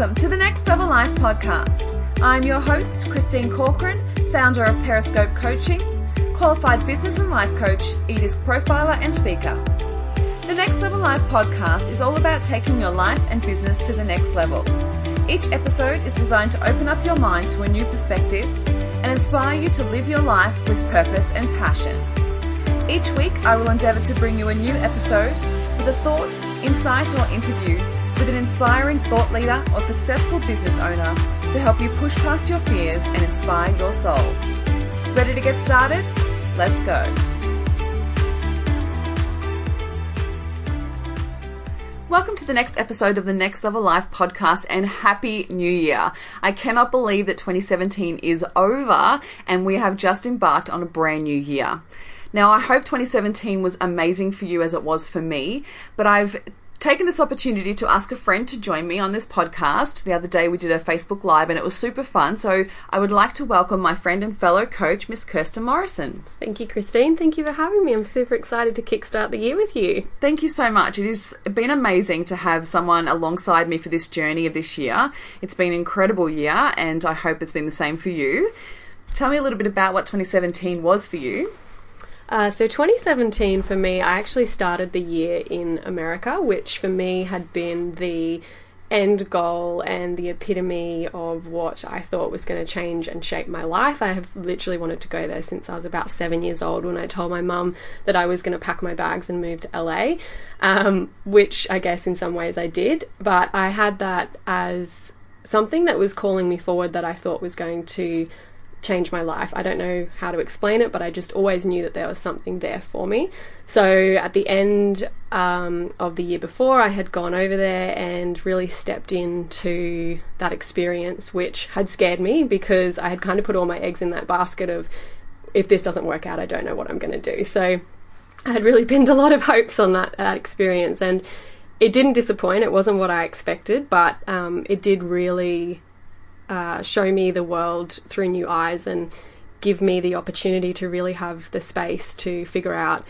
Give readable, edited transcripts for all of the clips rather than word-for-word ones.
Welcome to the Next Level Life podcast. I'm your host, Christine Corcoran, founder of Periscope Coaching, qualified business and life coach, eDisc profiler and speaker. The Next Level Life podcast is all about taking your life and business to the next level. Each episode is designed to open up your mind to a new perspective and inspire you to live your life with purpose and passion. Each week, I will endeavour to bring you a new episode with a thought, insight or interview with an inspiring thought leader or successful business owner to help you push past your fears and inspire your soul. Ready to get started? Let's go. Welcome to the next episode of the Next Level Life podcast and Happy New Year. I cannot believe that 2017 is over and we have just embarked on a brand new year. Now, I hope 2017 was amazing for you as it was for me, but I've taken this opportunity to ask a friend to join me on this podcast. The other day we did a Facebook Live and it was super fun, so I would like to welcome my friend and fellow coach, Miss Kirsten Morrison. Thank you, Christine. Thank you for having me. I'm super excited to kickstart the year with you. Thank you so much. It has been amazing to have someone alongside me for this journey of this year. It's been an incredible year and I hope it's been the same for you. Tell me a little bit about what 2017 was for you. So 2017 for me, I actually started the year in America, which for me had been the end goal and the epitome of what I thought was going to change and shape my life. I have literally wanted to go there since I was about 7 years old when I told my mum that I was going to pack my bags and move to LA, which I guess in some ways I did, but I had that as something that was calling me forward that I thought was going to change my life. I don't know how to explain it, but I just always knew that there was something there for me. So at the end of the year before, I had gone over there and really stepped into that experience, which had scared me because I had kind of put all my eggs in that basket of, if this doesn't work out, I don't know what I'm going to do. So I had really pinned a lot of hopes on that experience, and it didn't disappoint. It wasn't what I expected, but it did really show me the world through new eyes and give me the opportunity to really have the space to figure out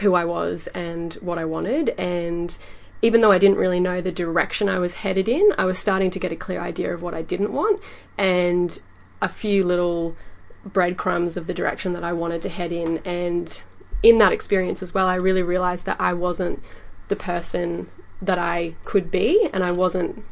who I was and what I wanted. And even though I didn't really know the direction I was headed in, I was starting to get a clear idea of what I didn't want and a few little breadcrumbs of the direction that I wanted to head in. And in that experience as well, I really realized that I wasn't the person that I could be, and I wasn't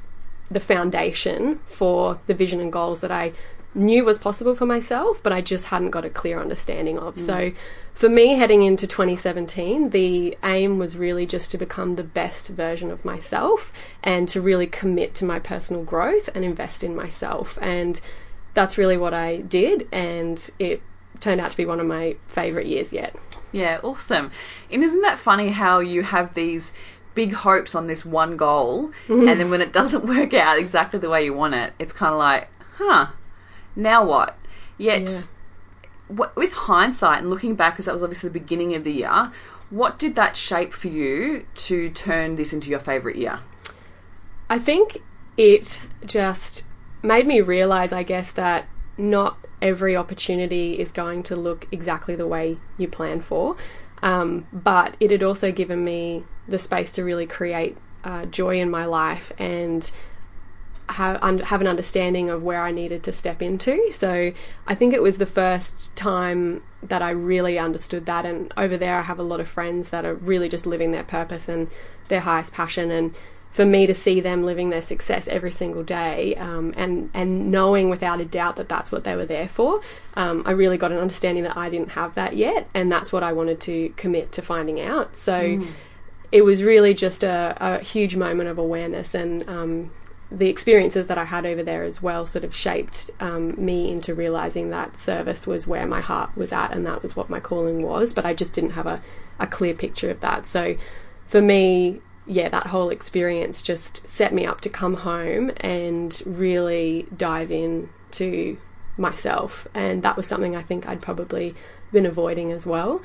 the foundation for the vision and goals that I knew was possible for myself, but I just hadn't got a clear understanding of. So for me, heading into 2017, the aim was really just to become the best version of myself and to really commit to my personal growth and invest in myself. And that's really what I did, and it turned out to be one of my favorite years yet. Yeah, awesome. And isn't that funny how you have these big hopes on this one goal, and then when it doesn't work out exactly the way you want it, it's kind of like, now what? With hindsight and looking back, because that was obviously the beginning of the year, what did that shape for you to turn this into your favourite year? I think it just made me realise, I guess, that not every opportunity is going to look exactly the way you plan for, but it had also given me the space to really create joy in my life and have an understanding of where I needed to step into. So I think it was the first time that I really understood that. And over there, I have a lot of friends that are really just living their purpose and their highest passion. And for me to see them living their success every single day and knowing without a doubt that that's what they were there for, I really got an understanding that I didn't have that yet. And that's what I wanted to commit to finding out. So it was really just a huge moment of awareness, and the experiences that I had over there as well sort of shaped me into realising that service was where my heart was at and that was what my calling was, but I just didn't have a clear picture of that. So for me, that whole experience just set me up to come home and really dive in to myself, and that was something I think I'd probably been avoiding as well.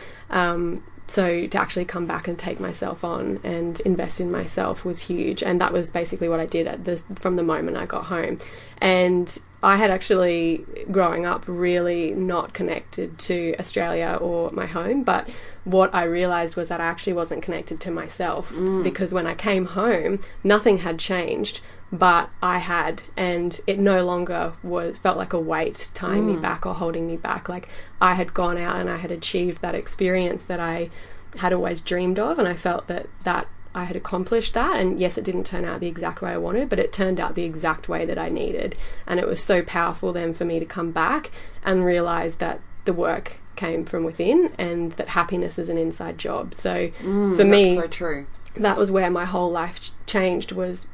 So to actually come back and take myself on and invest in myself was huge. And that was basically what I did from the moment I got home. And I had actually, growing up, really not connected to Australia or my home. But what I realized was that I actually wasn't connected to myself, because when I came home, nothing had changed, but I had, and it no longer was, felt like a weight tying me back or holding me back. Like I had gone out and I had achieved that experience that I had always dreamed of, and I felt that I had accomplished that. And yes, it didn't turn out the exact way I wanted, but it turned out the exact way that I needed. And it was so powerful then for me to come back and realize that the work came from within and that happiness is an inside job. So for me, that's so true. That was where my whole life changed, was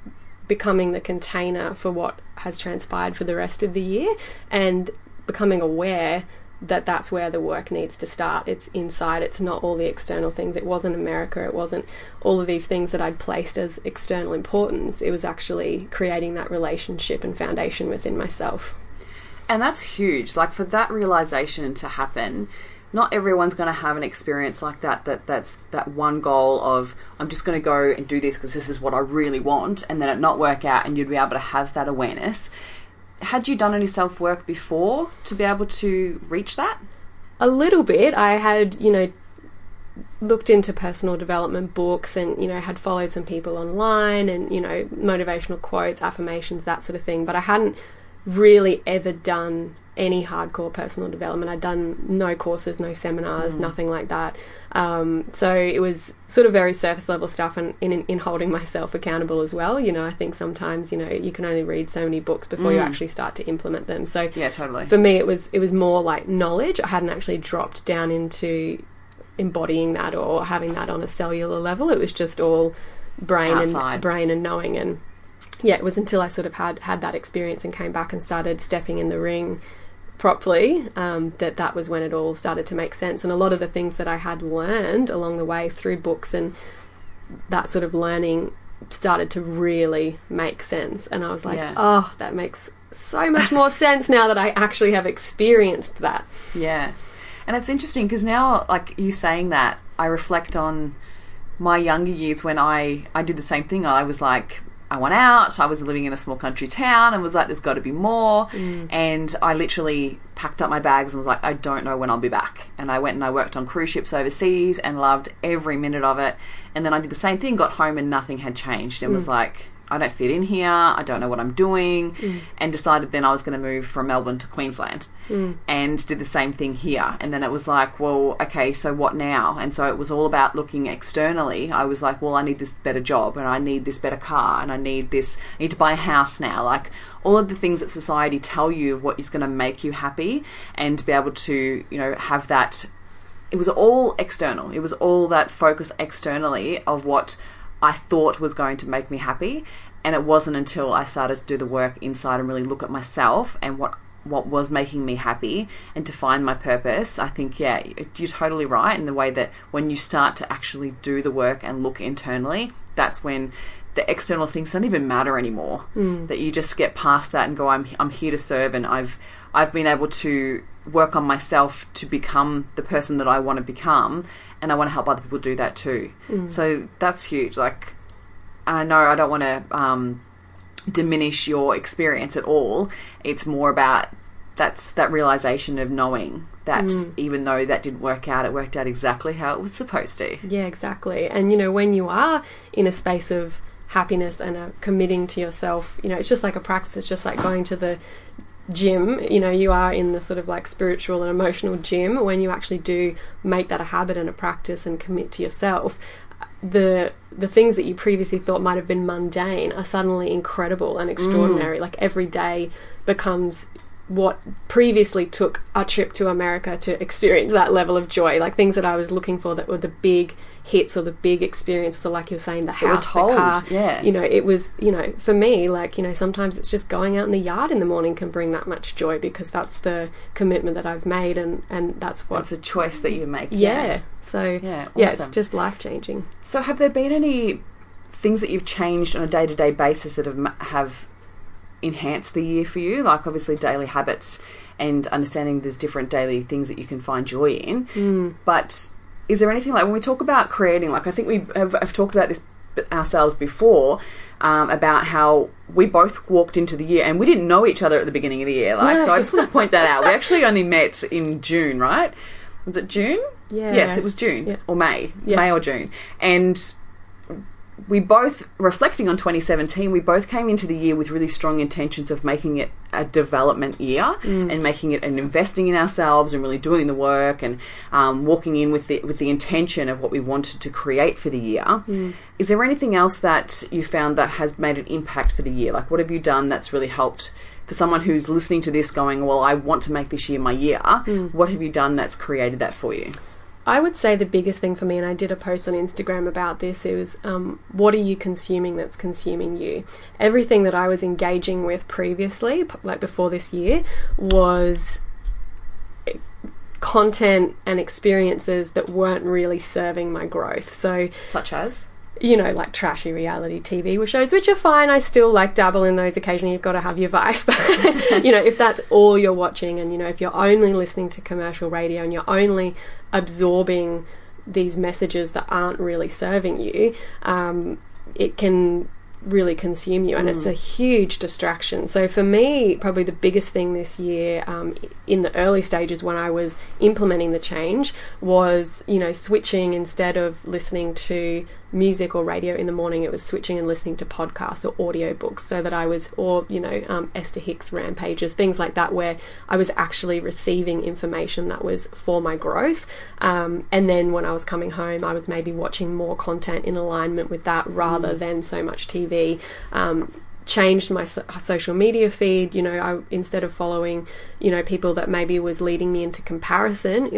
becoming the container for what has transpired for the rest of the year and becoming aware that that's where the work needs to start. It's inside. It's not all the external things. It wasn't America. It wasn't all of these things that I'd placed as external importance. It was actually creating that relationship and foundation within myself. And that's huge. Like, for that realization to happen, not everyone's going to have an experience like that's that one goal of, I'm just going to go and do this because this is what I really want, and then it not work out, and you'd be able to have that awareness. Had you done any self-work before to be able to reach that? A little bit. I had, looked into personal development books and, had followed some people online and, motivational quotes, affirmations, that sort of thing. But I hadn't really ever done any hardcore personal development. I'd done no courses, no seminars, nothing like that. So it was sort of very surface level stuff, and in holding myself accountable as well. I think sometimes, you can only read so many books before you actually start to implement them. So yeah, totally. For me, it was more like knowledge. I hadn't actually dropped down into embodying that or having that on a cellular level. It was just all brain and knowing. And yeah, it was until I sort of had that experience and came back and started stepping in the ring properly, that was when it all started to make sense. And a lot of the things that I had learned along the way through books and that sort of learning started to really make sense. And I was like, oh, that makes so much more sense now that I actually have experienced that. Yeah. And it's interesting because now, like you saying that, I reflect on my younger years when I did the same thing. I was like, I went out, I was living in a small country town and was like, there's got to be more. And I literally packed up my bags and was like, I don't know when I'll be back. And I went and I worked on cruise ships overseas and loved every minute of it. And then I did the same thing, got home and nothing had changed. It was like, I don't fit in here, I don't know what I'm doing, and decided then I was going to move from Melbourne to Queensland and did the same thing here. And then it was like, well, okay, so what now? And so it was all about looking externally. I was like, well, I need this better job, and I need this better car, and I need to buy a house now. Like, all of the things that society tell you of what is going to make you happy and to be able to, have that. It was all external. It was all that focus externally of what I thought was going to make me happy. And it wasn't until I started to do the work inside and really look at myself and what was making me happy and to find my purpose. I think, yeah, you're totally right in the way that when you start to actually do the work and look internally, that's when the external things don't even matter anymore. That you just get past that and go, I'm here to serve, and I've been able to work on myself to become the person that I want to become, and I want to help other people do that too. So that's huge. Like, I know I don't want to diminish your experience at all. It's more about that realization of knowing that even though that didn't work out, it worked out exactly how it was supposed to. Yeah, exactly. And when you are in a space of happiness and are committing to yourself, it's just like a practice. It's just like going to the gym. You are in the sort of like spiritual and emotional gym. When you actually do make that a habit and a practice and commit to yourself, the things that you previously thought might have been mundane are suddenly incredible and extraordinary. Like, every day becomes what previously took a trip to America to experience that level of joy. Like, things that I was looking for that were the big hits or the big experiences, or like you were saying, the house, the car. Yeah. It was, for me, like, sometimes it's just going out in the yard in the morning can bring that much joy, because that's the commitment that I've made, and that's what... It's a choice that you make. Yeah. So, awesome. Yeah, it's just life-changing. So have there been any things that you've changed on a day-to-day basis that have enhance the year for you? Like, obviously daily habits and understanding there's different daily things that you can find joy in, but is there anything, like, when we talk about creating, like, I think we have talked about this ourselves before, about how we both walked into the year and we didn't know each other at the beginning of the year, like, so I just want to point that out. We actually only met in June, right? Was it June? Yeah. Yes, it was June or May. Yeah. May or June. And we both, reflecting on 2017, we both came into the year with really strong intentions of making it a development year and making it and investing in ourselves and really doing the work and walking in with the intention of what we wanted to create for the year. Is there anything else that you found that has made an impact for the year? Like, what have you done that's really helped for someone who's listening to this going, well, I want to make this year my year. What have you done that's created that for you? I would say the biggest thing for me, and I did a post on Instagram about this, it was what are you consuming that's consuming you? Everything that I was engaging with previously, like before this year, was content and experiences that weren't really serving my growth. So, such as? You know, like trashy reality TV shows, which are fine. I still like dabble in those occasionally. You've got to have your vice. But, you know, if that's all you're watching and, you know, if you're only listening to commercial radio and you're only absorbing these messages that aren't really serving you, it can really consume you, and it's a huge distraction. So for me, probably the biggest thing this year in the early stages when I was implementing the change was, you know, switching. Instead of listening to music or radio in the morning, it was switching and listening to podcasts or audiobooks, so that I was, or, you know, Esther Hicks rampages, things like that, where I was actually receiving information that was for my growth. And then when I was coming home, I was maybe watching more content in alignment with that rather than so much TV. Changed my social media feed. You know, I, instead of following, you know, people that maybe was leading me into comparison,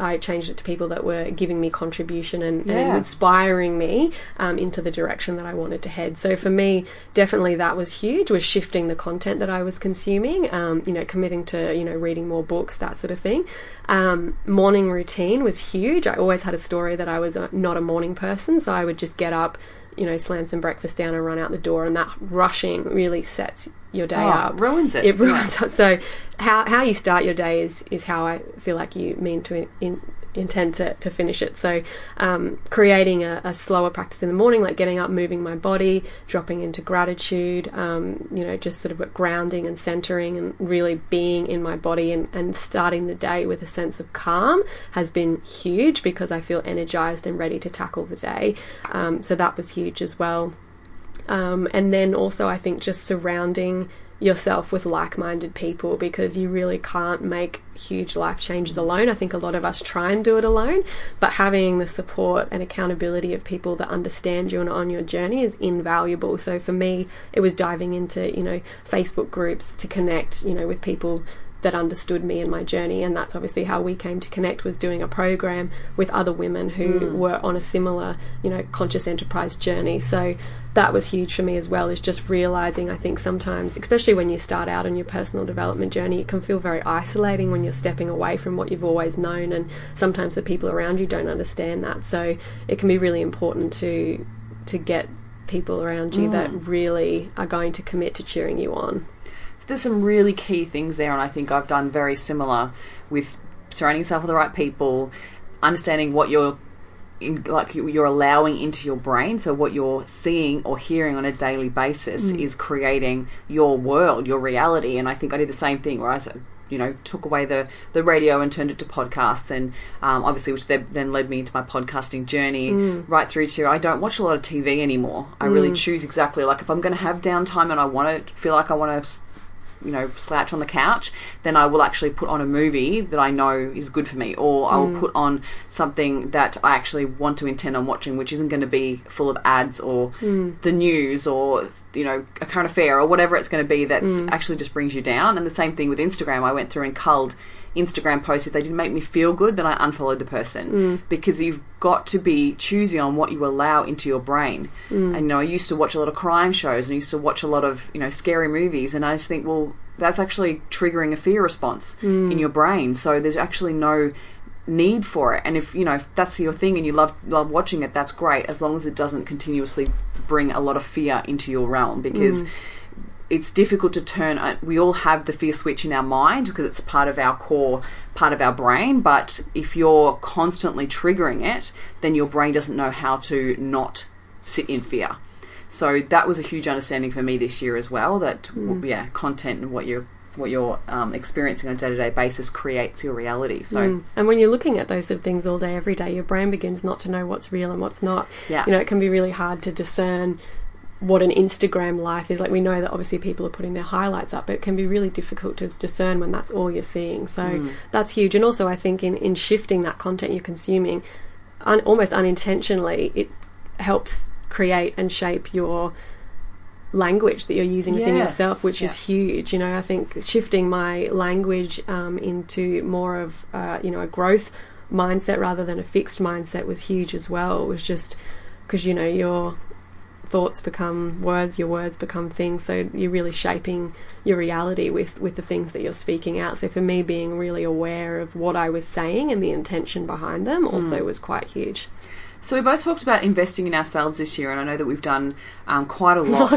I changed it to people that were giving me contribution and inspiring me into the direction that I wanted to head. So for me, definitely that was huge, was shifting the content that I was consuming, you know, committing to, you know, reading more books, that sort of thing. Morning routine was huge. I always had a story that I was not a morning person, so I would just get up, you know, slam some breakfast down and run out the door, and that rushing really sets your day up. Ruins it. It ruins it. So how you start your day is how I feel like you mean to intend to finish it. So creating a slower practice in the morning, like getting up, moving my body, dropping into gratitude, you know, just sort of grounding and centering and really being in my body, and starting the day with a sense of calm has been huge, because I feel energized and ready to tackle the day. So that was huge as well. And then also I think just surrounding yourself with like-minded people, because you really can't make huge life changes alone. I think a lot of us try and do it alone, but having the support and accountability of people that understand you and are on your journey is invaluable. So for me, it was diving into, you know, Facebook groups to connect, you know, with people that understood me and my journey. And that's obviously how we came to connect, was doing a program with other women who were on a similar, you know, conscious enterprise journey. So that was huge for me as well, is just realizing, I think sometimes, especially when you start out on your personal development journey, it can feel very isolating when you're stepping away from what you've always known, and sometimes the people around you don't understand that. So it can be really important to get people around you that really are going to commit to cheering you on. So there's some really key things there, and I think I've done very similar with surrounding yourself with the right people, understanding what you're allowing into your brain. So what you're seeing or hearing on a daily basis is creating your world, your reality. And I think I did the same thing where I, you know, took away the radio and turned it to podcasts, and obviously, which then led me into my podcasting journey, right through to I don't watch a lot of TV anymore. I really choose exactly, like, if I'm going to have downtime and I want to feel like I want to, you know, slouch on the couch, then I will actually put on a movie that I know is good for me, or I will put on something that I actually want to intend on watching, which isn't going to be full of ads or the news or, you know, a current affair or whatever it's going to be that's actually just brings you down. And the same thing with Instagram. I went through and culled Instagram posts. If they didn't make me feel good, then I unfollowed the person, because you've got to be choosy on what you allow into your brain. And, you know, I used to watch a lot of crime shows, and I used to watch a lot of, you know, scary movies, and I just think, well, that's actually triggering a fear response in your brain. So there's actually no need for it. And if, you know, if that's your thing and you love watching it, that's great, as long as it doesn't continuously bring a lot of fear into your realm, because it's difficult to turn. We all have the fear switch in our mind because it's part of our core, part of our brain. But if you're constantly triggering it, then your brain doesn't know how to not sit in fear. So that was a huge understanding for me this year as well, that content and what you're what you're experiencing on a day-to-day basis creates your reality. So, and when you're looking at those sort of things all day, every day, your brain begins not to know what's real and what's not. Yeah. You know, it can be really hard to discern what an Instagram life is. Like, we know that obviously people are putting their highlights up, but it can be really difficult to discern when that's all you're seeing. So that's huge. And also I think in shifting that content you're consuming, almost unintentionally, it helps create and shape your language that you're using within yourself, which is huge. You know, I think shifting my language into more of a growth mindset rather than a fixed mindset was huge as well. It was just because, you know, your thoughts become words, your words become things, so you're really shaping your reality with the things that you're speaking out. So for me, being really aware of what I was saying and the intention behind them also was quite huge. So we both talked about investing in ourselves this year, and I know that we've done quite a lot.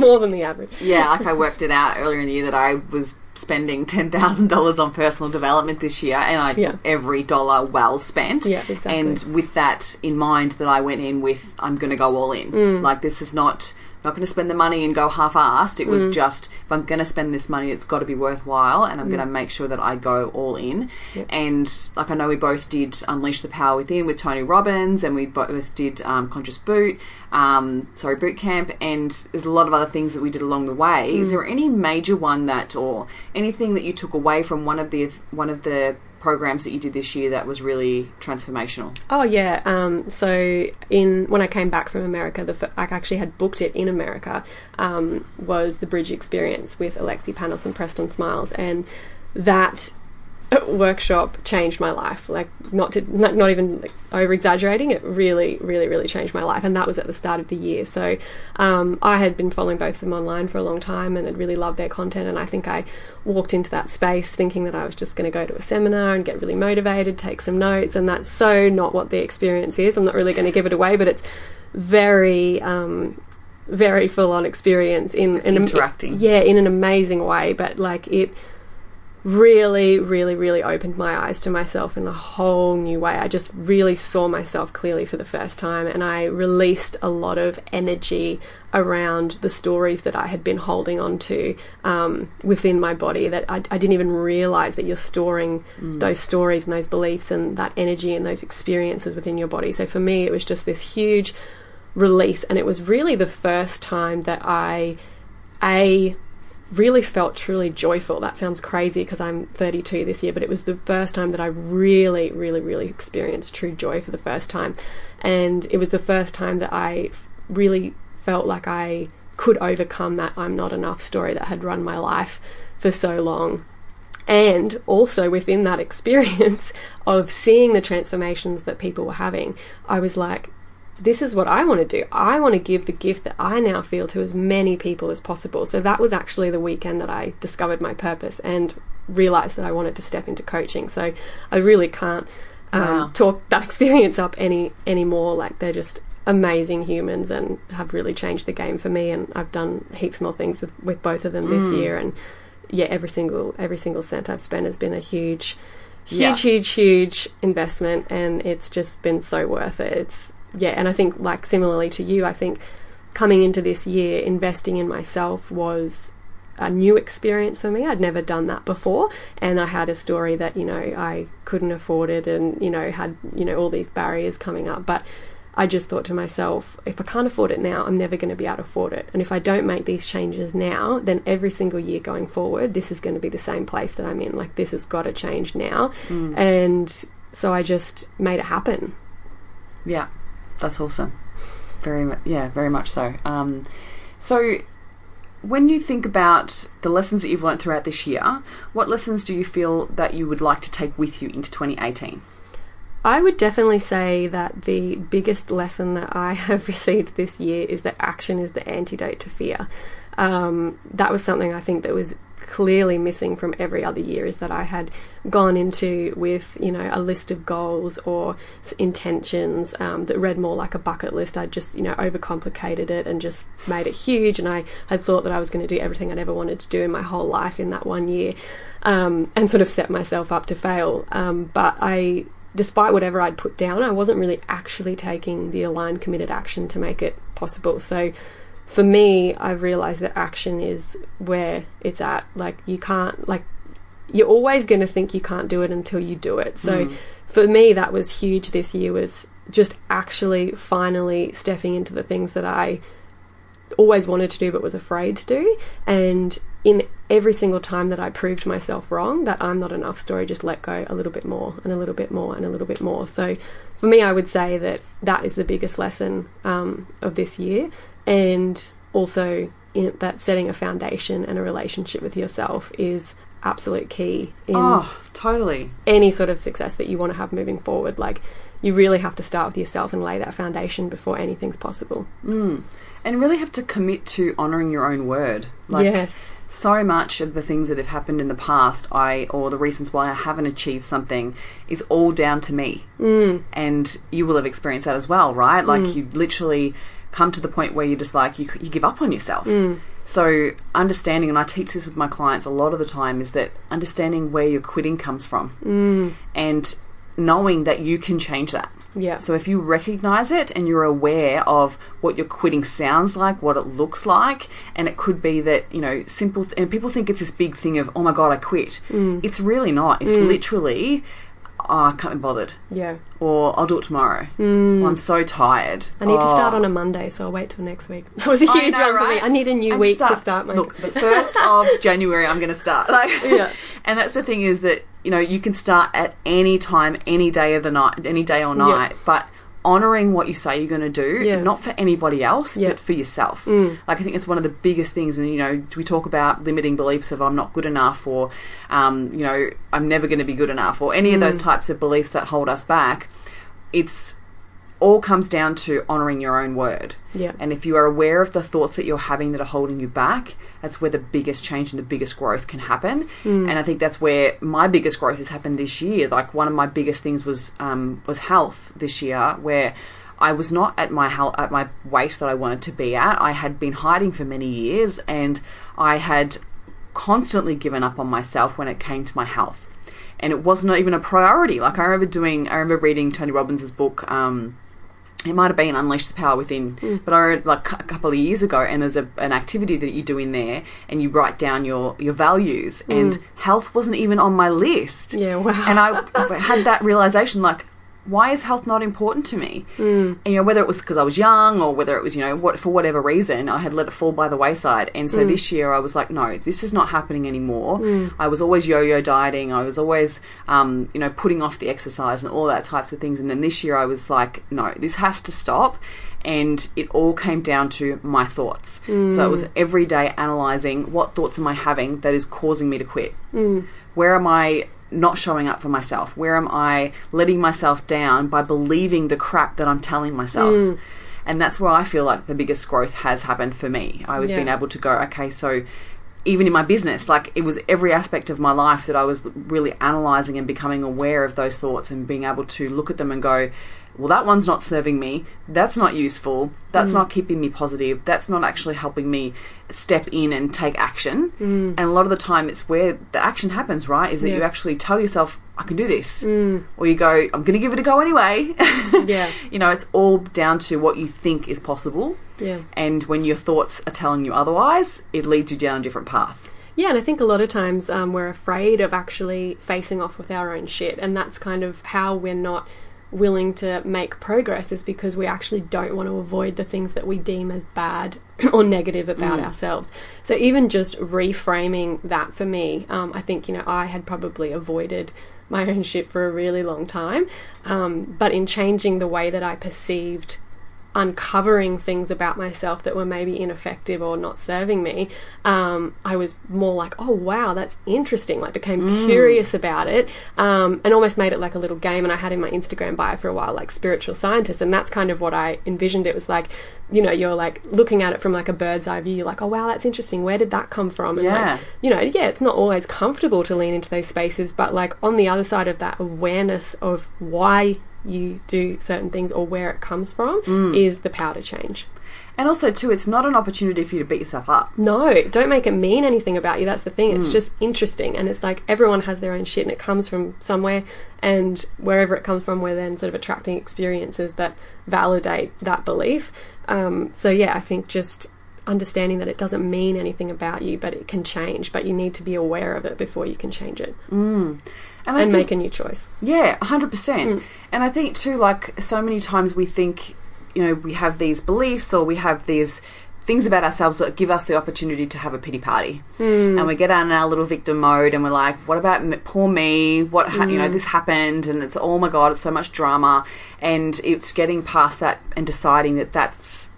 More than the average. Yeah, like I worked it out earlier in the year that I was spending $10,000 on personal development this year, and every dollar well spent. Yeah, exactly. And with that in mind, that I went in with, I'm going to go all in. Like, this is not going to spend the money and go half-assed. It was just, if I'm going to spend this money, it's got to be worthwhile, and I'm going to make sure that I go all in. Yep. And like, I know we both did Unleash the Power Within with Tony Robbins, and we both did Conscious Boot Camp, and there's a lot of other things that we did along the way. Is there any major one that, or anything that you took away from one of the programs that you did this year that was really transformational? So when I came back from America, I actually had booked it in America, was the Bridge Experience with Alexi Panos and Preston Smiles, and that workshop changed my life. Like, not even over exaggerating, it really, really, really changed my life, and that was at the start of the year. So I had been following both of them online for a long time and had really loved their content, and I think I walked into that space thinking that I was just going to go to a seminar and get really motivated, take some notes, and that's so not what the experience is. I'm not really going to give it away, but it's very very full-on experience in interacting in an amazing way, but like, it really, really, really opened my eyes to myself in a whole new way. I just really saw myself clearly for the first time, and I released a lot of energy around the stories that I had been holding on to within my body, that I didn't even realize that you're storing those stories and those beliefs and that energy and those experiences within your body. So for me, it was just this huge release, and it was really the first time that I really felt truly joyful. That sounds crazy because I'm 32 this year, but it was the first time that I really, really, really experienced true joy for the first time. And it was the first time that I really felt like I could overcome that I'm not enough story that had run my life for so long. And also within that experience of seeing the transformations that people were having, I was like, this is what I want to do. I want to give the gift that I now feel to as many people as possible. So that was actually the weekend that I discovered my purpose and realized that I wanted to step into coaching. So I really can't talk that experience up any more. Like, they're just amazing humans and have really changed the game for me. And I've done heaps more things with both of them this year. And yeah, every single cent I've spent has been a huge investment, and it's just been so worth it. And I think, like, similarly to you, I think coming into this year, investing in myself was a new experience for me. I'd never done that before, and I had a story that, you know, I couldn't afford it, and, you know, had, you know, all these barriers coming up, but I just thought to myself, if I can't afford it now, I'm never going to be able to afford it. And if I don't make these changes now, then every single year going forward, this is going to be the same place that I'm in. Like, this has got to change now. And so I just made it happen. Yeah. That's awesome. Very much so. So when you think about the lessons that you've learned throughout this year, what lessons do you feel that you would like to take with you into 2018? I would definitely say that the biggest lesson that I have received this year is that action is the antidote to fear. That was something I think that was clearly missing from every other year, is that I had gone into with, you know, a list of goals or intentions that read more like a bucket list. I just, you know, overcomplicated it and just made it huge, and I had thought that I was going to do everything I'd ever wanted to do in my whole life in that one year, and sort of set myself up to fail. But I, despite whatever I'd put down, I wasn't really actually taking the aligned, committed action to make it possible. So for me, I've realized that action is where it's at. Like, you can't, like, you're always going to think you can't do it until you do it. So for me, that was huge this year, was just actually finally stepping into the things that I always wanted to do but was afraid to do. And in every single time that I proved myself wrong, that I'm not enough story just let go a little bit more and a little bit more and a little bit more. So for me, I would say that that is the biggest lesson of this year, and also in that setting a foundation and a relationship with yourself is absolute key in totally any sort of success that you want to have moving forward. Like, you really have to start with yourself and lay that foundation before anything's possible. And really have to commit to honouring your own word. Like, yes. So much of the things that have happened in the past, or the reasons why I haven't achieved something, is all down to me. And you will have experienced that as well, right? Like, you literally come to the point where you're just like, you give up on yourself. So understanding, and I teach this with my clients a lot of the time, is that understanding where your quitting comes from and knowing that you can change that. Yeah. So if you recognize it and you're aware of what your quitting sounds like, what it looks like, and it could be that, you know, simple, and people think it's this big thing of, oh my God, I quit. It's really not. It's literally, oh, I can't be bothered. Yeah. Or I'll do it tomorrow. Or I'm so tired. I need to start on a Monday, so I'll wait till next week. That was a huge one for me. I need a new week to start my... Look, the 1st of January I'm going to start. Like, yeah. And that's the thing, is that, you know, you can start at any time, any day of the night, any day or night, but honouring what you say you're going to do, not for anybody else, but for yourself. Like, I think it's one of the biggest things. And, you know, we talk about limiting beliefs of I'm not good enough, or, you know, I'm never going to be good enough, or any of those types of beliefs that hold us back. It's all comes down to honouring your own word. Yeah. And if you are aware of the thoughts that you're having that are holding you back, that's where the biggest change and the biggest growth can happen. And I think that's where my biggest growth has happened this year. Like, one of my biggest things was health this year, where I was not at my at my weight that I wanted to be at. I had been hiding for many years, and I had constantly given up on myself when it came to my health. And it was not even a priority. Like, I remember reading Tony Robbins' book, it might have been Unleash the Power Within, but I read, like, a couple of years ago, and there's an activity that you do in there, and you write down your values, and health wasn't even on my list. Yeah, wow. And I had that realization, like, why is health not important to me? And, you know, whether it was because I was young, or whether it was, you know, for whatever reason, I had let it fall by the wayside. And so this year I was like, no, this is not happening anymore. I was always yo-yo dieting. I was always, you know, putting off the exercise and all that types of things. And then this year I was like, no, this has to stop. And it all came down to my thoughts. So it was every day analysing, what thoughts am I having that is causing me to quit? Where am I not showing up for myself? Where am I letting myself down by believing the crap that I'm telling myself? And that's where I feel like the biggest growth has happened for me. I was being able to go, okay, so even in my business, like, it was every aspect of my life that I was really analysing and becoming aware of those thoughts, and being able to look at them and go, well, that one's not serving me. That's not useful. That's not keeping me positive. That's not actually helping me step in and take action. And a lot of the time it's where the action happens, right? Is that you actually tell yourself, I can do this. Or you go, I'm going to give it a go anyway. Yeah. You know, it's all down to what you think is possible. Yeah. And when your thoughts are telling you otherwise, it leads you down a different path. Yeah, and I think a lot of times we're afraid of actually facing off with our own shit. And that's kind of how we're not willing to make progress, is because we actually don't want to avoid the things that we deem as bad or negative about ourselves. So even just reframing that for me, I think, you know, I had probably avoided my own shit for a really long time. But in changing the way that I perceived uncovering things about myself that were maybe ineffective or not serving me, I was more like, oh wow, that's interesting. Like, became curious about it, and almost made it like a little game. And I had in my Instagram bio for a while, like, spiritual scientist, and that's kind of what I envisioned. It was like, you know, you're like looking at it from like a bird's eye view. You're like, oh wow, that's interesting. Where did that come from? And like, you know, it's not always comfortable to lean into those spaces, but like on the other side of that, awareness of why you do certain things or where it comes from is the power to change. And also too, it's not an opportunity for you to beat yourself up. No, don't make it mean anything about you. That's the thing. It's just interesting. And it's like, everyone has their own shit, and it comes from somewhere, and wherever it comes from, we're then sort of attracting experiences that validate that belief. So yeah, I think just understanding that it doesn't mean anything about you, but it can change, but you need to be aware of it before you can change it. And make a new choice. Yeah, 100%. And I think too, like, so many times we think, you know, we have these beliefs or we have these things about ourselves that give us the opportunity to have a pity party. And we get out in our little victim mode and we're like, what about poor me? What, you know, this happened and it's, oh my God, it's so much drama. And it's getting past that and deciding that that's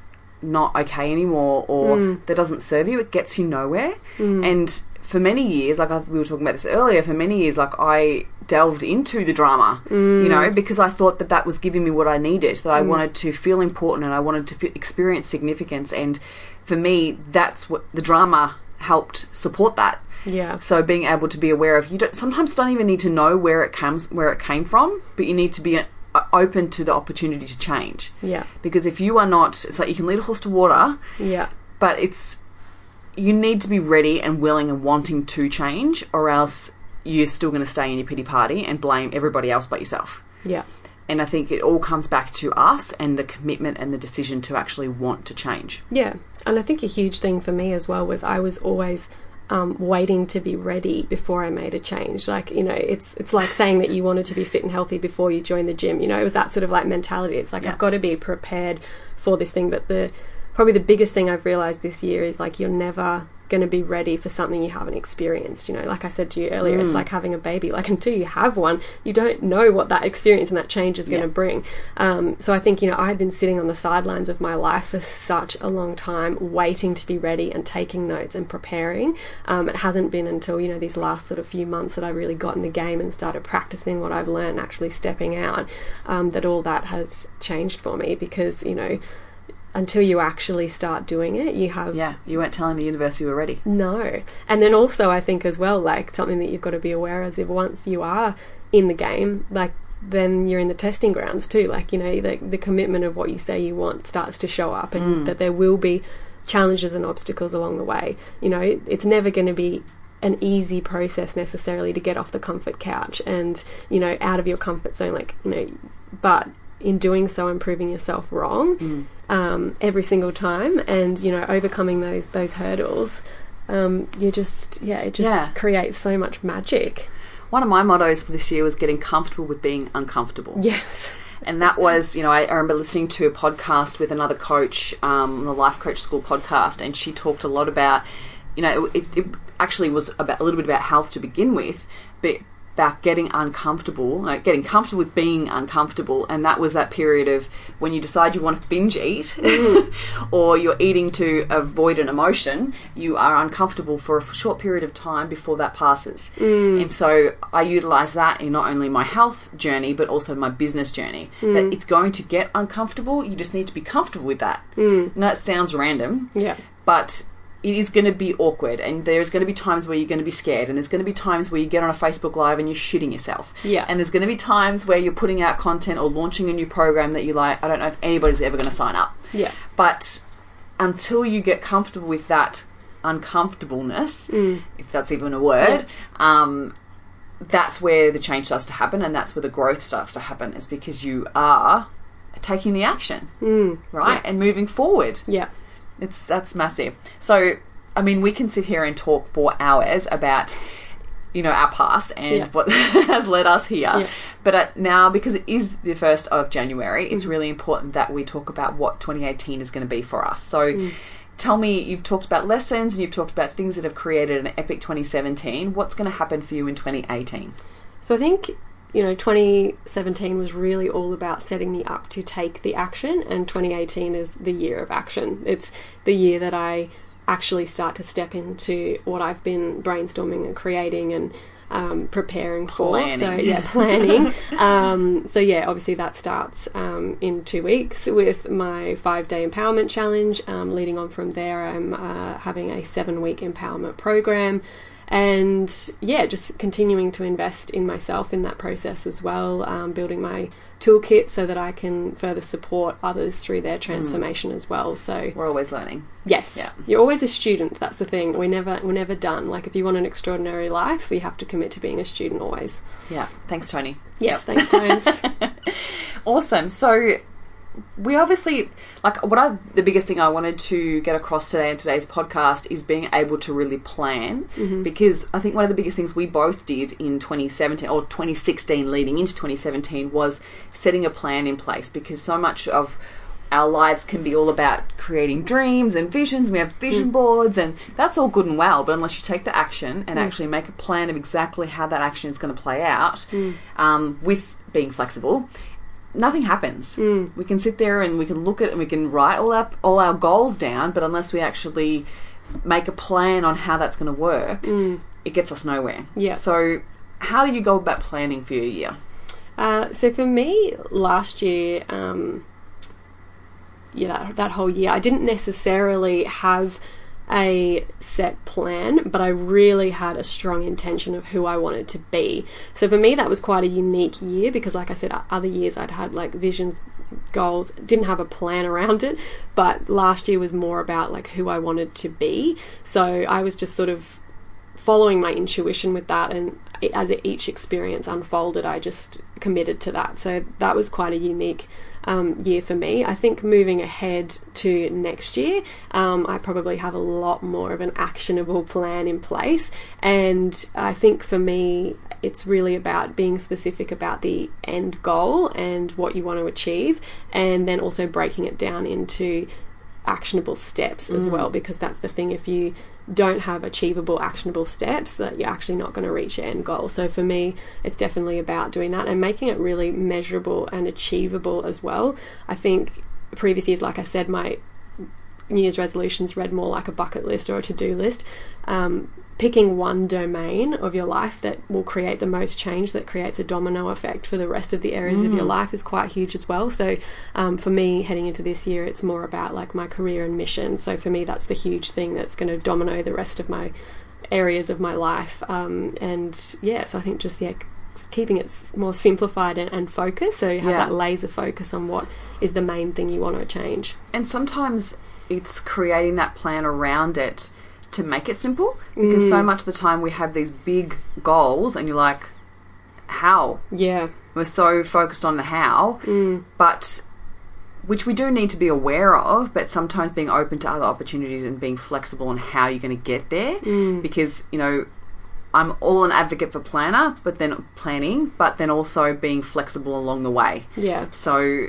not okay anymore, or that doesn't serve you. It gets you nowhere. And for many years, like we were talking about this earlier, for many years, like I delved into the drama, you know, because I thought that that was giving me what I needed, that I wanted to feel important and I wanted to experience significance. And for me, that's what the drama helped support that. Yeah. So being able to be aware of, you sometimes don't even need to know where it comes, where it came from, but you need to be open to the opportunity to change. Yeah. Because if you are not, it's like you can lead a horse to water. Yeah. But it's, you need to be ready and willing and wanting to change, or else you're still going to stay in your pity party and blame everybody else but yourself. Yeah. And I think it all comes back to us and the commitment and the decision to actually want to change. Yeah. And I think a huge thing for me as well was I was always waiting to be ready before I made a change. Like, you know, it's like saying that you wanted to be fit and healthy before you joined the gym. You know, it was that sort of like mentality. It's like, I've got to be prepared for this thing. But the probably the biggest thing I've realized this year is like, you're never going to be ready for something you haven't experienced. You know, like I said to you earlier, it's like having a baby. Like, until you have one, you don't know what that experience and that change is going to bring. So I think, you know, I had been sitting on the sidelines of my life for such a long time, waiting to be ready and taking notes and preparing. It hasn't been until, you know, these last sort of few months that I really got in the game and started practicing what I've learned, actually stepping out, that all that has changed for me. Because, you know, until you actually start doing it, you have... Yeah, you weren't telling the universe you were ready. No. And then also I think as well, like, something that you've got to be aware of is if once you are in the game, like, then you're in the testing grounds too. Like, you know, the commitment of what you say you want starts to show up, and that there will be challenges and obstacles along the way. You know, it's never going to be an easy process necessarily to get off the comfort couch and, you know, out of your comfort zone. Like, you know, but in doing so and proving yourself wrong every single time, and, you know, overcoming those hurdles, you just, it just creates so much magic. One of my mottos for this year was getting comfortable with being uncomfortable. Yes. And that was, you know, I remember listening to a podcast with another coach, the Life Coach School Podcast, and she talked a lot about, you know, it actually was about a little bit about health to begin with, but about getting uncomfortable, like getting comfortable with being uncomfortable. And that was that period of when you decide you want to binge eat or you're eating to avoid an emotion, you are uncomfortable for a short period of time before that passes. And so I utilize that in not only my health journey, but also my business journey, that it's going to get uncomfortable. You just need to be comfortable with that. And that sounds random, but it is going to be awkward, and there's going to be times where you're going to be scared, and there's going to be times where you get on a Facebook Live and you're shitting yourself. Yeah. And there's going to be times where you're putting out content or launching a new program that you're like, I don't know if anybody's ever going to sign up. Yeah. But until you get comfortable with that uncomfortableness, if that's even a word, that's where the change starts to happen, and that's where the growth starts to happen, is because you are taking the action, right? Yeah. And moving forward. Yeah. That's massive. So, I mean, we can sit here and talk for hours about, you know, our past and what has led us here. Yeah. But now, because it is the 1st of January, it's really important that we talk about what 2018 is going to be for us. So tell me, you've talked about lessons and you've talked about things that have created an epic 2017. What's going to happen for you in 2018? So I think, you know, 2017 was really all about setting me up to take the action, and 2018 is the year of action. It's the year that I actually start to step into what I've been brainstorming and creating and preparing planning. For. So, yeah, planning. So, yeah, obviously that starts in 2 weeks with my 5-day empowerment challenge. Leading on from there, I'm having a 7-week empowerment program. And yeah, just continuing to invest in myself in that process as well, building my toolkit so that I can further support others through their transformation as well. So we're always learning. Yes. Yeah. You're always a student. That's the thing. We're never done. Like, if you want an extraordinary life, we have to commit to being a student always. Yeah. Thanks, Tony. Yes. Yep. Thanks, Tony. Awesome. So we obviously, like, the biggest thing I wanted to get across today in today's podcast is being able to really plan, mm-hmm. because I think one of the biggest things we both did in 2017 or 2016 leading into 2017 was setting a plan in place, because so much of our lives can be all about creating dreams and visions. We have vision boards, and that's all good and well, but unless you take the action and actually make a plan of exactly how that action is going to play out, with being flexible, nothing happens. We can sit there and we can look at it and we can write all our goals down, but unless we actually make a plan on how that's going to work, it gets us nowhere. Yeah. So how do you go about planning for your year? So for me, last year... that whole year, I didn't necessarily have a set plan, but I really had a strong intention of who I wanted to be. So for me, that was quite a unique year, because like I said, other years I'd had like visions, goals, didn't have a plan around it, but last year was more about like who I wanted to be. So I was just sort of following my intuition with that, and as each experience unfolded, I just committed to that. So that was quite a unique year for me. I think moving ahead to next year, I probably have a lot more of an actionable plan in place, and I think for me it's really about being specific about the end goal and what you want to achieve, and then also breaking it down into actionable steps as well, because that's the thing, if you don't have achievable, actionable steps, that you're actually not going to reach your end goal. So for me, it's definitely about doing that and making it really measurable and achievable as well. I think previous years, like I said, my New Year's resolutions read more like a bucket list or a to-do list. Picking one domain of your life that will create the most change, that creates a domino effect for the rest of the areas of your life, is quite huge as well. So for me, heading into this year, it's more about like my career and mission. So for me, that's the huge thing that's going to domino the rest of my areas of my life. So I think just keeping it more simplified and focused. So you have that laser focus on what is the main thing you want to change. And sometimes it's creating that plan around it to make it simple, because so much of the time we have these big goals and you're like, how? Yeah. We're so focused on the how, but which we do need to be aware of, but sometimes being open to other opportunities and being flexible on how you're going to get there, because, you know, I'm all an advocate for planning, but then also being flexible along the way. Yeah. So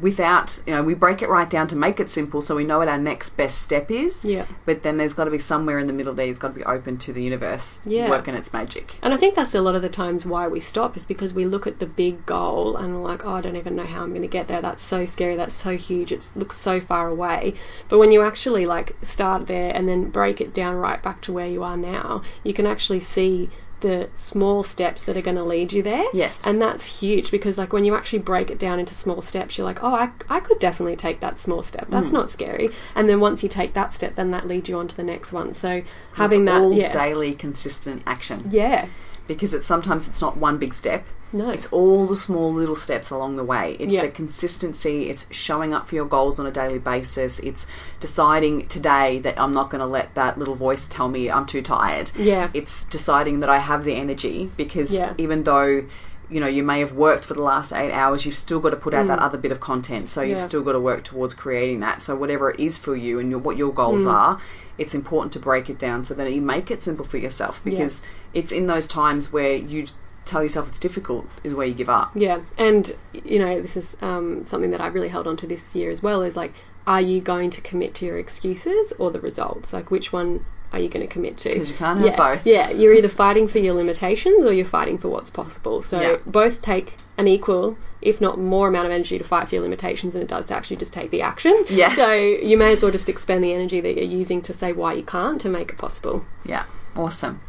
without, you know, we break it right down to make it simple so we know what our next best step is. Yeah. But then there's got to be somewhere in the middle there. It's got to be open to the universe working its magic. And I think that's a lot of the times why we stop, is because we look at the big goal and we're like, oh, I don't even know how I'm going to get there. That's so scary. That's so huge. It looks so far away. But when you actually like start there and then break it down right back to where you are now, you can actually see the small steps that are going to lead you there. Yes. And that's huge, because like when you actually break it down into small steps, you're like, oh, I could definitely take that small step. That's not scary. And then once you take that step, then that leads you on to the next one. So having that all daily consistent action. Yeah. Because sometimes it's not one big step. No. It's all the small little steps along the way. It's the consistency. It's showing up for your goals on a daily basis. It's deciding today that I'm not going to let that little voice tell me I'm too tired. Yeah. It's deciding that I have the energy, because even though, you know, you may have worked for the last 8 hours, you've still got to put out that other bit of content. So you've still got to work towards creating that. So whatever it is for you and what your goals are, it's important to break it down so that you make it simple for yourself, because it's in those times where you tell yourself it's difficult is where you give up. Yeah. And, you know, this is something that I really held on to this year as well, is like, are you going to commit to your excuses or the results? Like, which one are you going to commit to? Because you can't have both. Yeah. You're either fighting for your limitations or you're fighting for what's possible. So both take an equal, if not more, amount of energy to fight for your limitations than it does to actually just take the action. Yeah. So you may as well just expend the energy that you're using to say why you can't to make it possible. Yeah. Awesome.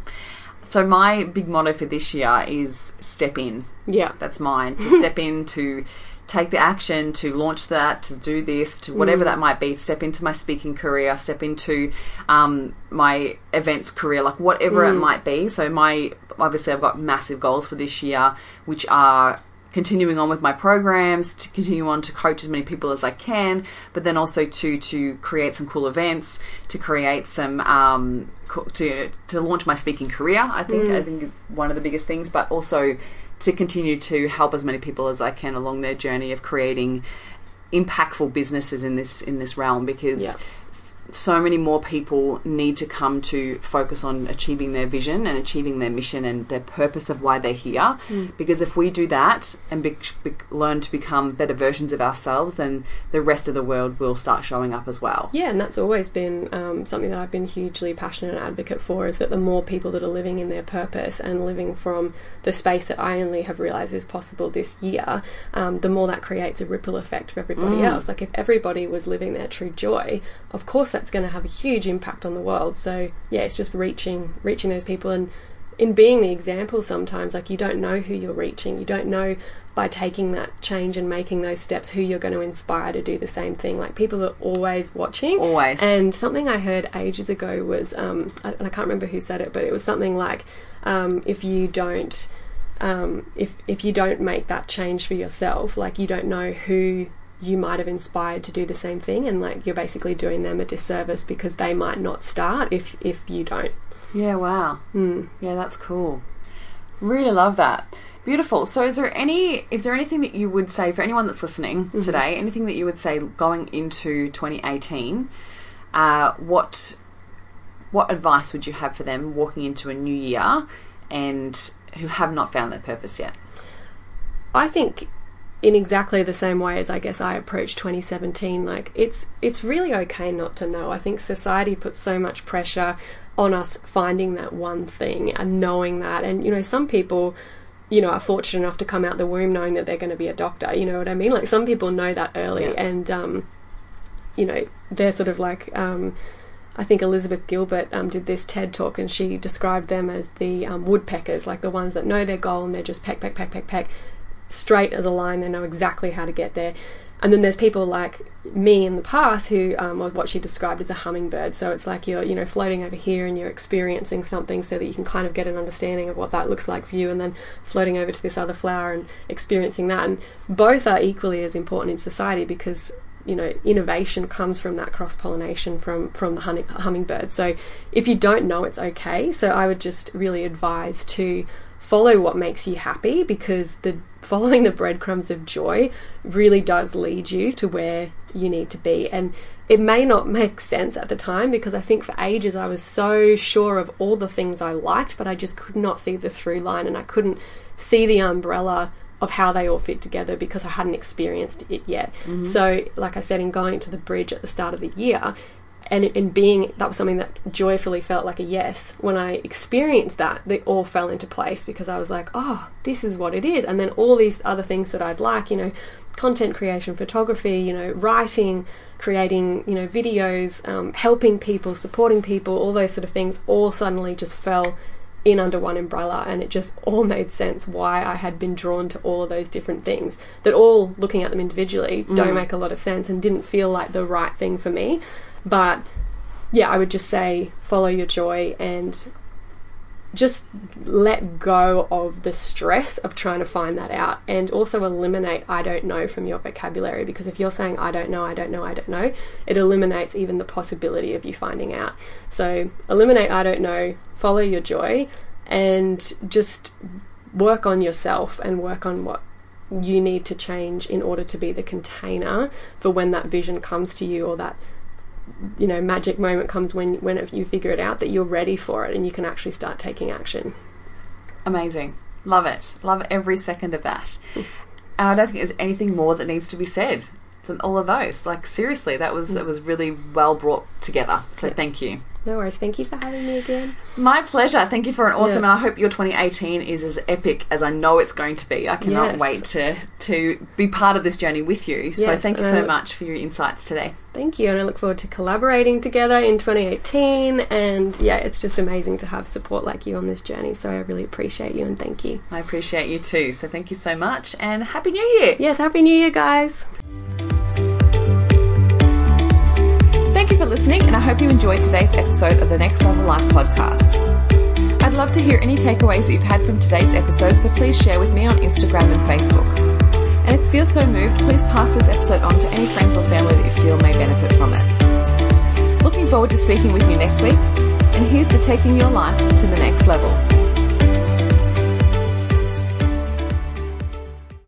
So my big motto for this year is step in. Yeah. That's mine. To step in, to take the action, to launch that, to do this, to whatever that might be, step into my speaking career, step into my events career, like whatever it might be. So obviously I've got massive goals for this year, which are continuing on with my programs, to continue on to coach as many people as I can, but then also to create some cool events, to create some to launch my speaking career. I think one of the biggest things, but also to continue to help as many people as I can along their journey of creating impactful businesses in this realm, because so many more people need to come to focus on achieving their vision and achieving their mission and their purpose of why they're here. Mm. Because if we do that and learn to become better versions of ourselves, then the rest of the world will start showing up as well. Yeah, and that's always been something that I've been hugely passionate and advocate for, is that the more people that are living in their purpose and living from the space that I only have realised is possible this year, the more that creates a ripple effect for everybody else. Like, if everybody was living their true joy, of course that's going to have a huge impact on the world. So yeah, it's just reaching those people, and in being the example sometimes, like, you don't know who you're reaching. You don't know by taking that change and making those steps who you're going to inspire to do the same thing. Like, people are always watching. Always. And something I heard ages ago was, and I can't remember who said it, but it was something like, if you don't make that change for yourself, like, you don't know who you might have inspired to do the same thing, and like, you're basically doing them a disservice because they might not start if you don't. Yeah, wow. Mm. Yeah, that's cool. Really love that. Beautiful. So is there anything that you would say for anyone that's listening today, anything that you would say going into 2018, what advice would you have for them walking into a new year and who have not found their purpose yet? I think in exactly the same way as I guess I approached 2017, like, it's really okay not to know. I think society puts so much pressure on us finding that one thing and knowing that. And, you know, some people, you know, are fortunate enough to come out the womb knowing that they're going to be a doctor. You know what I mean? Like, some people know that early, and, you know, they're sort of like, I think Elizabeth Gilbert did this TED talk, and she described them as the woodpeckers, like the ones that know their goal and they're just peck, peck, peck, peck, peck. Straight as a line, they know exactly how to get there. And then there's people like me in the past who are what she described as a hummingbird. So it's like you're, you know, floating over here and you're experiencing something so that you can kind of get an understanding of what that looks like for you, and then floating over to this other flower and experiencing that. And both are equally as important in society, because, you know, innovation comes from that cross-pollination from the hummingbird. So if you don't know, it's okay. So I would just really advise to follow what makes you happy, because following the breadcrumbs of joy really does lead you to where you need to be. And it may not make sense at the time, because I think for ages I was so sure of all the things I liked, but I just could not see the through line, and I couldn't see the umbrella of how they all fit together because I hadn't experienced it yet. Mm-hmm. So like I said, in going to the Bridge at the start of the year, and being, that was something that joyfully felt like a yes. When I experienced that, they all fell into place, because I was like, oh, this is what it is. And then all these other things that I'd like, you know, content creation, photography, you know, writing, creating, you know, videos, helping people, supporting people, all those sort of things all suddenly just fell in under one umbrella, and it just all made sense why I had been drawn to all of those different things that, all looking at them individually, don't make a lot of sense and didn't feel like the right thing for me. But yeah, I would just say follow your joy and just let go of the stress of trying to find that out, and also eliminate I don't know from your vocabulary, because if you're saying I don't know, it eliminates even the possibility of you finding out. So eliminate I don't know, follow your joy, and just work on yourself and work on what you need to change in order to be the container for when that vision comes to you, or that, you know, magic moment comes when you figure it out, that you're ready for it and you can actually start taking action. Amazing. Love it. Love every second of that. I don't think there's anything more that needs to be said than all of those. Like, seriously, that was really well brought together. So thank you. No worries. Thank you for having me again. My pleasure. Thank you for an awesome, and I hope your 2018 is as epic as I know it's going to be. I cannot wait to be part of this journey with you. Yes, so thank you so much for your insights today. Thank you, and I look forward to collaborating together in 2018. And yeah, it's just amazing to have support like you on this journey. So I really appreciate you, and thank you. I appreciate you too. So thank you so much, and Happy New Year. Yes, Happy New Year, guys. Thank you for listening, and I hope you enjoyed today's episode of the Next Level Life podcast. I'd love to hear any takeaways that you've had from today's episode, so please share with me on Instagram and Facebook. And if you feel so moved, please pass this episode on to any friends or family that you feel may benefit from it. Looking forward to speaking with you next week, and here's to taking your life to the next level.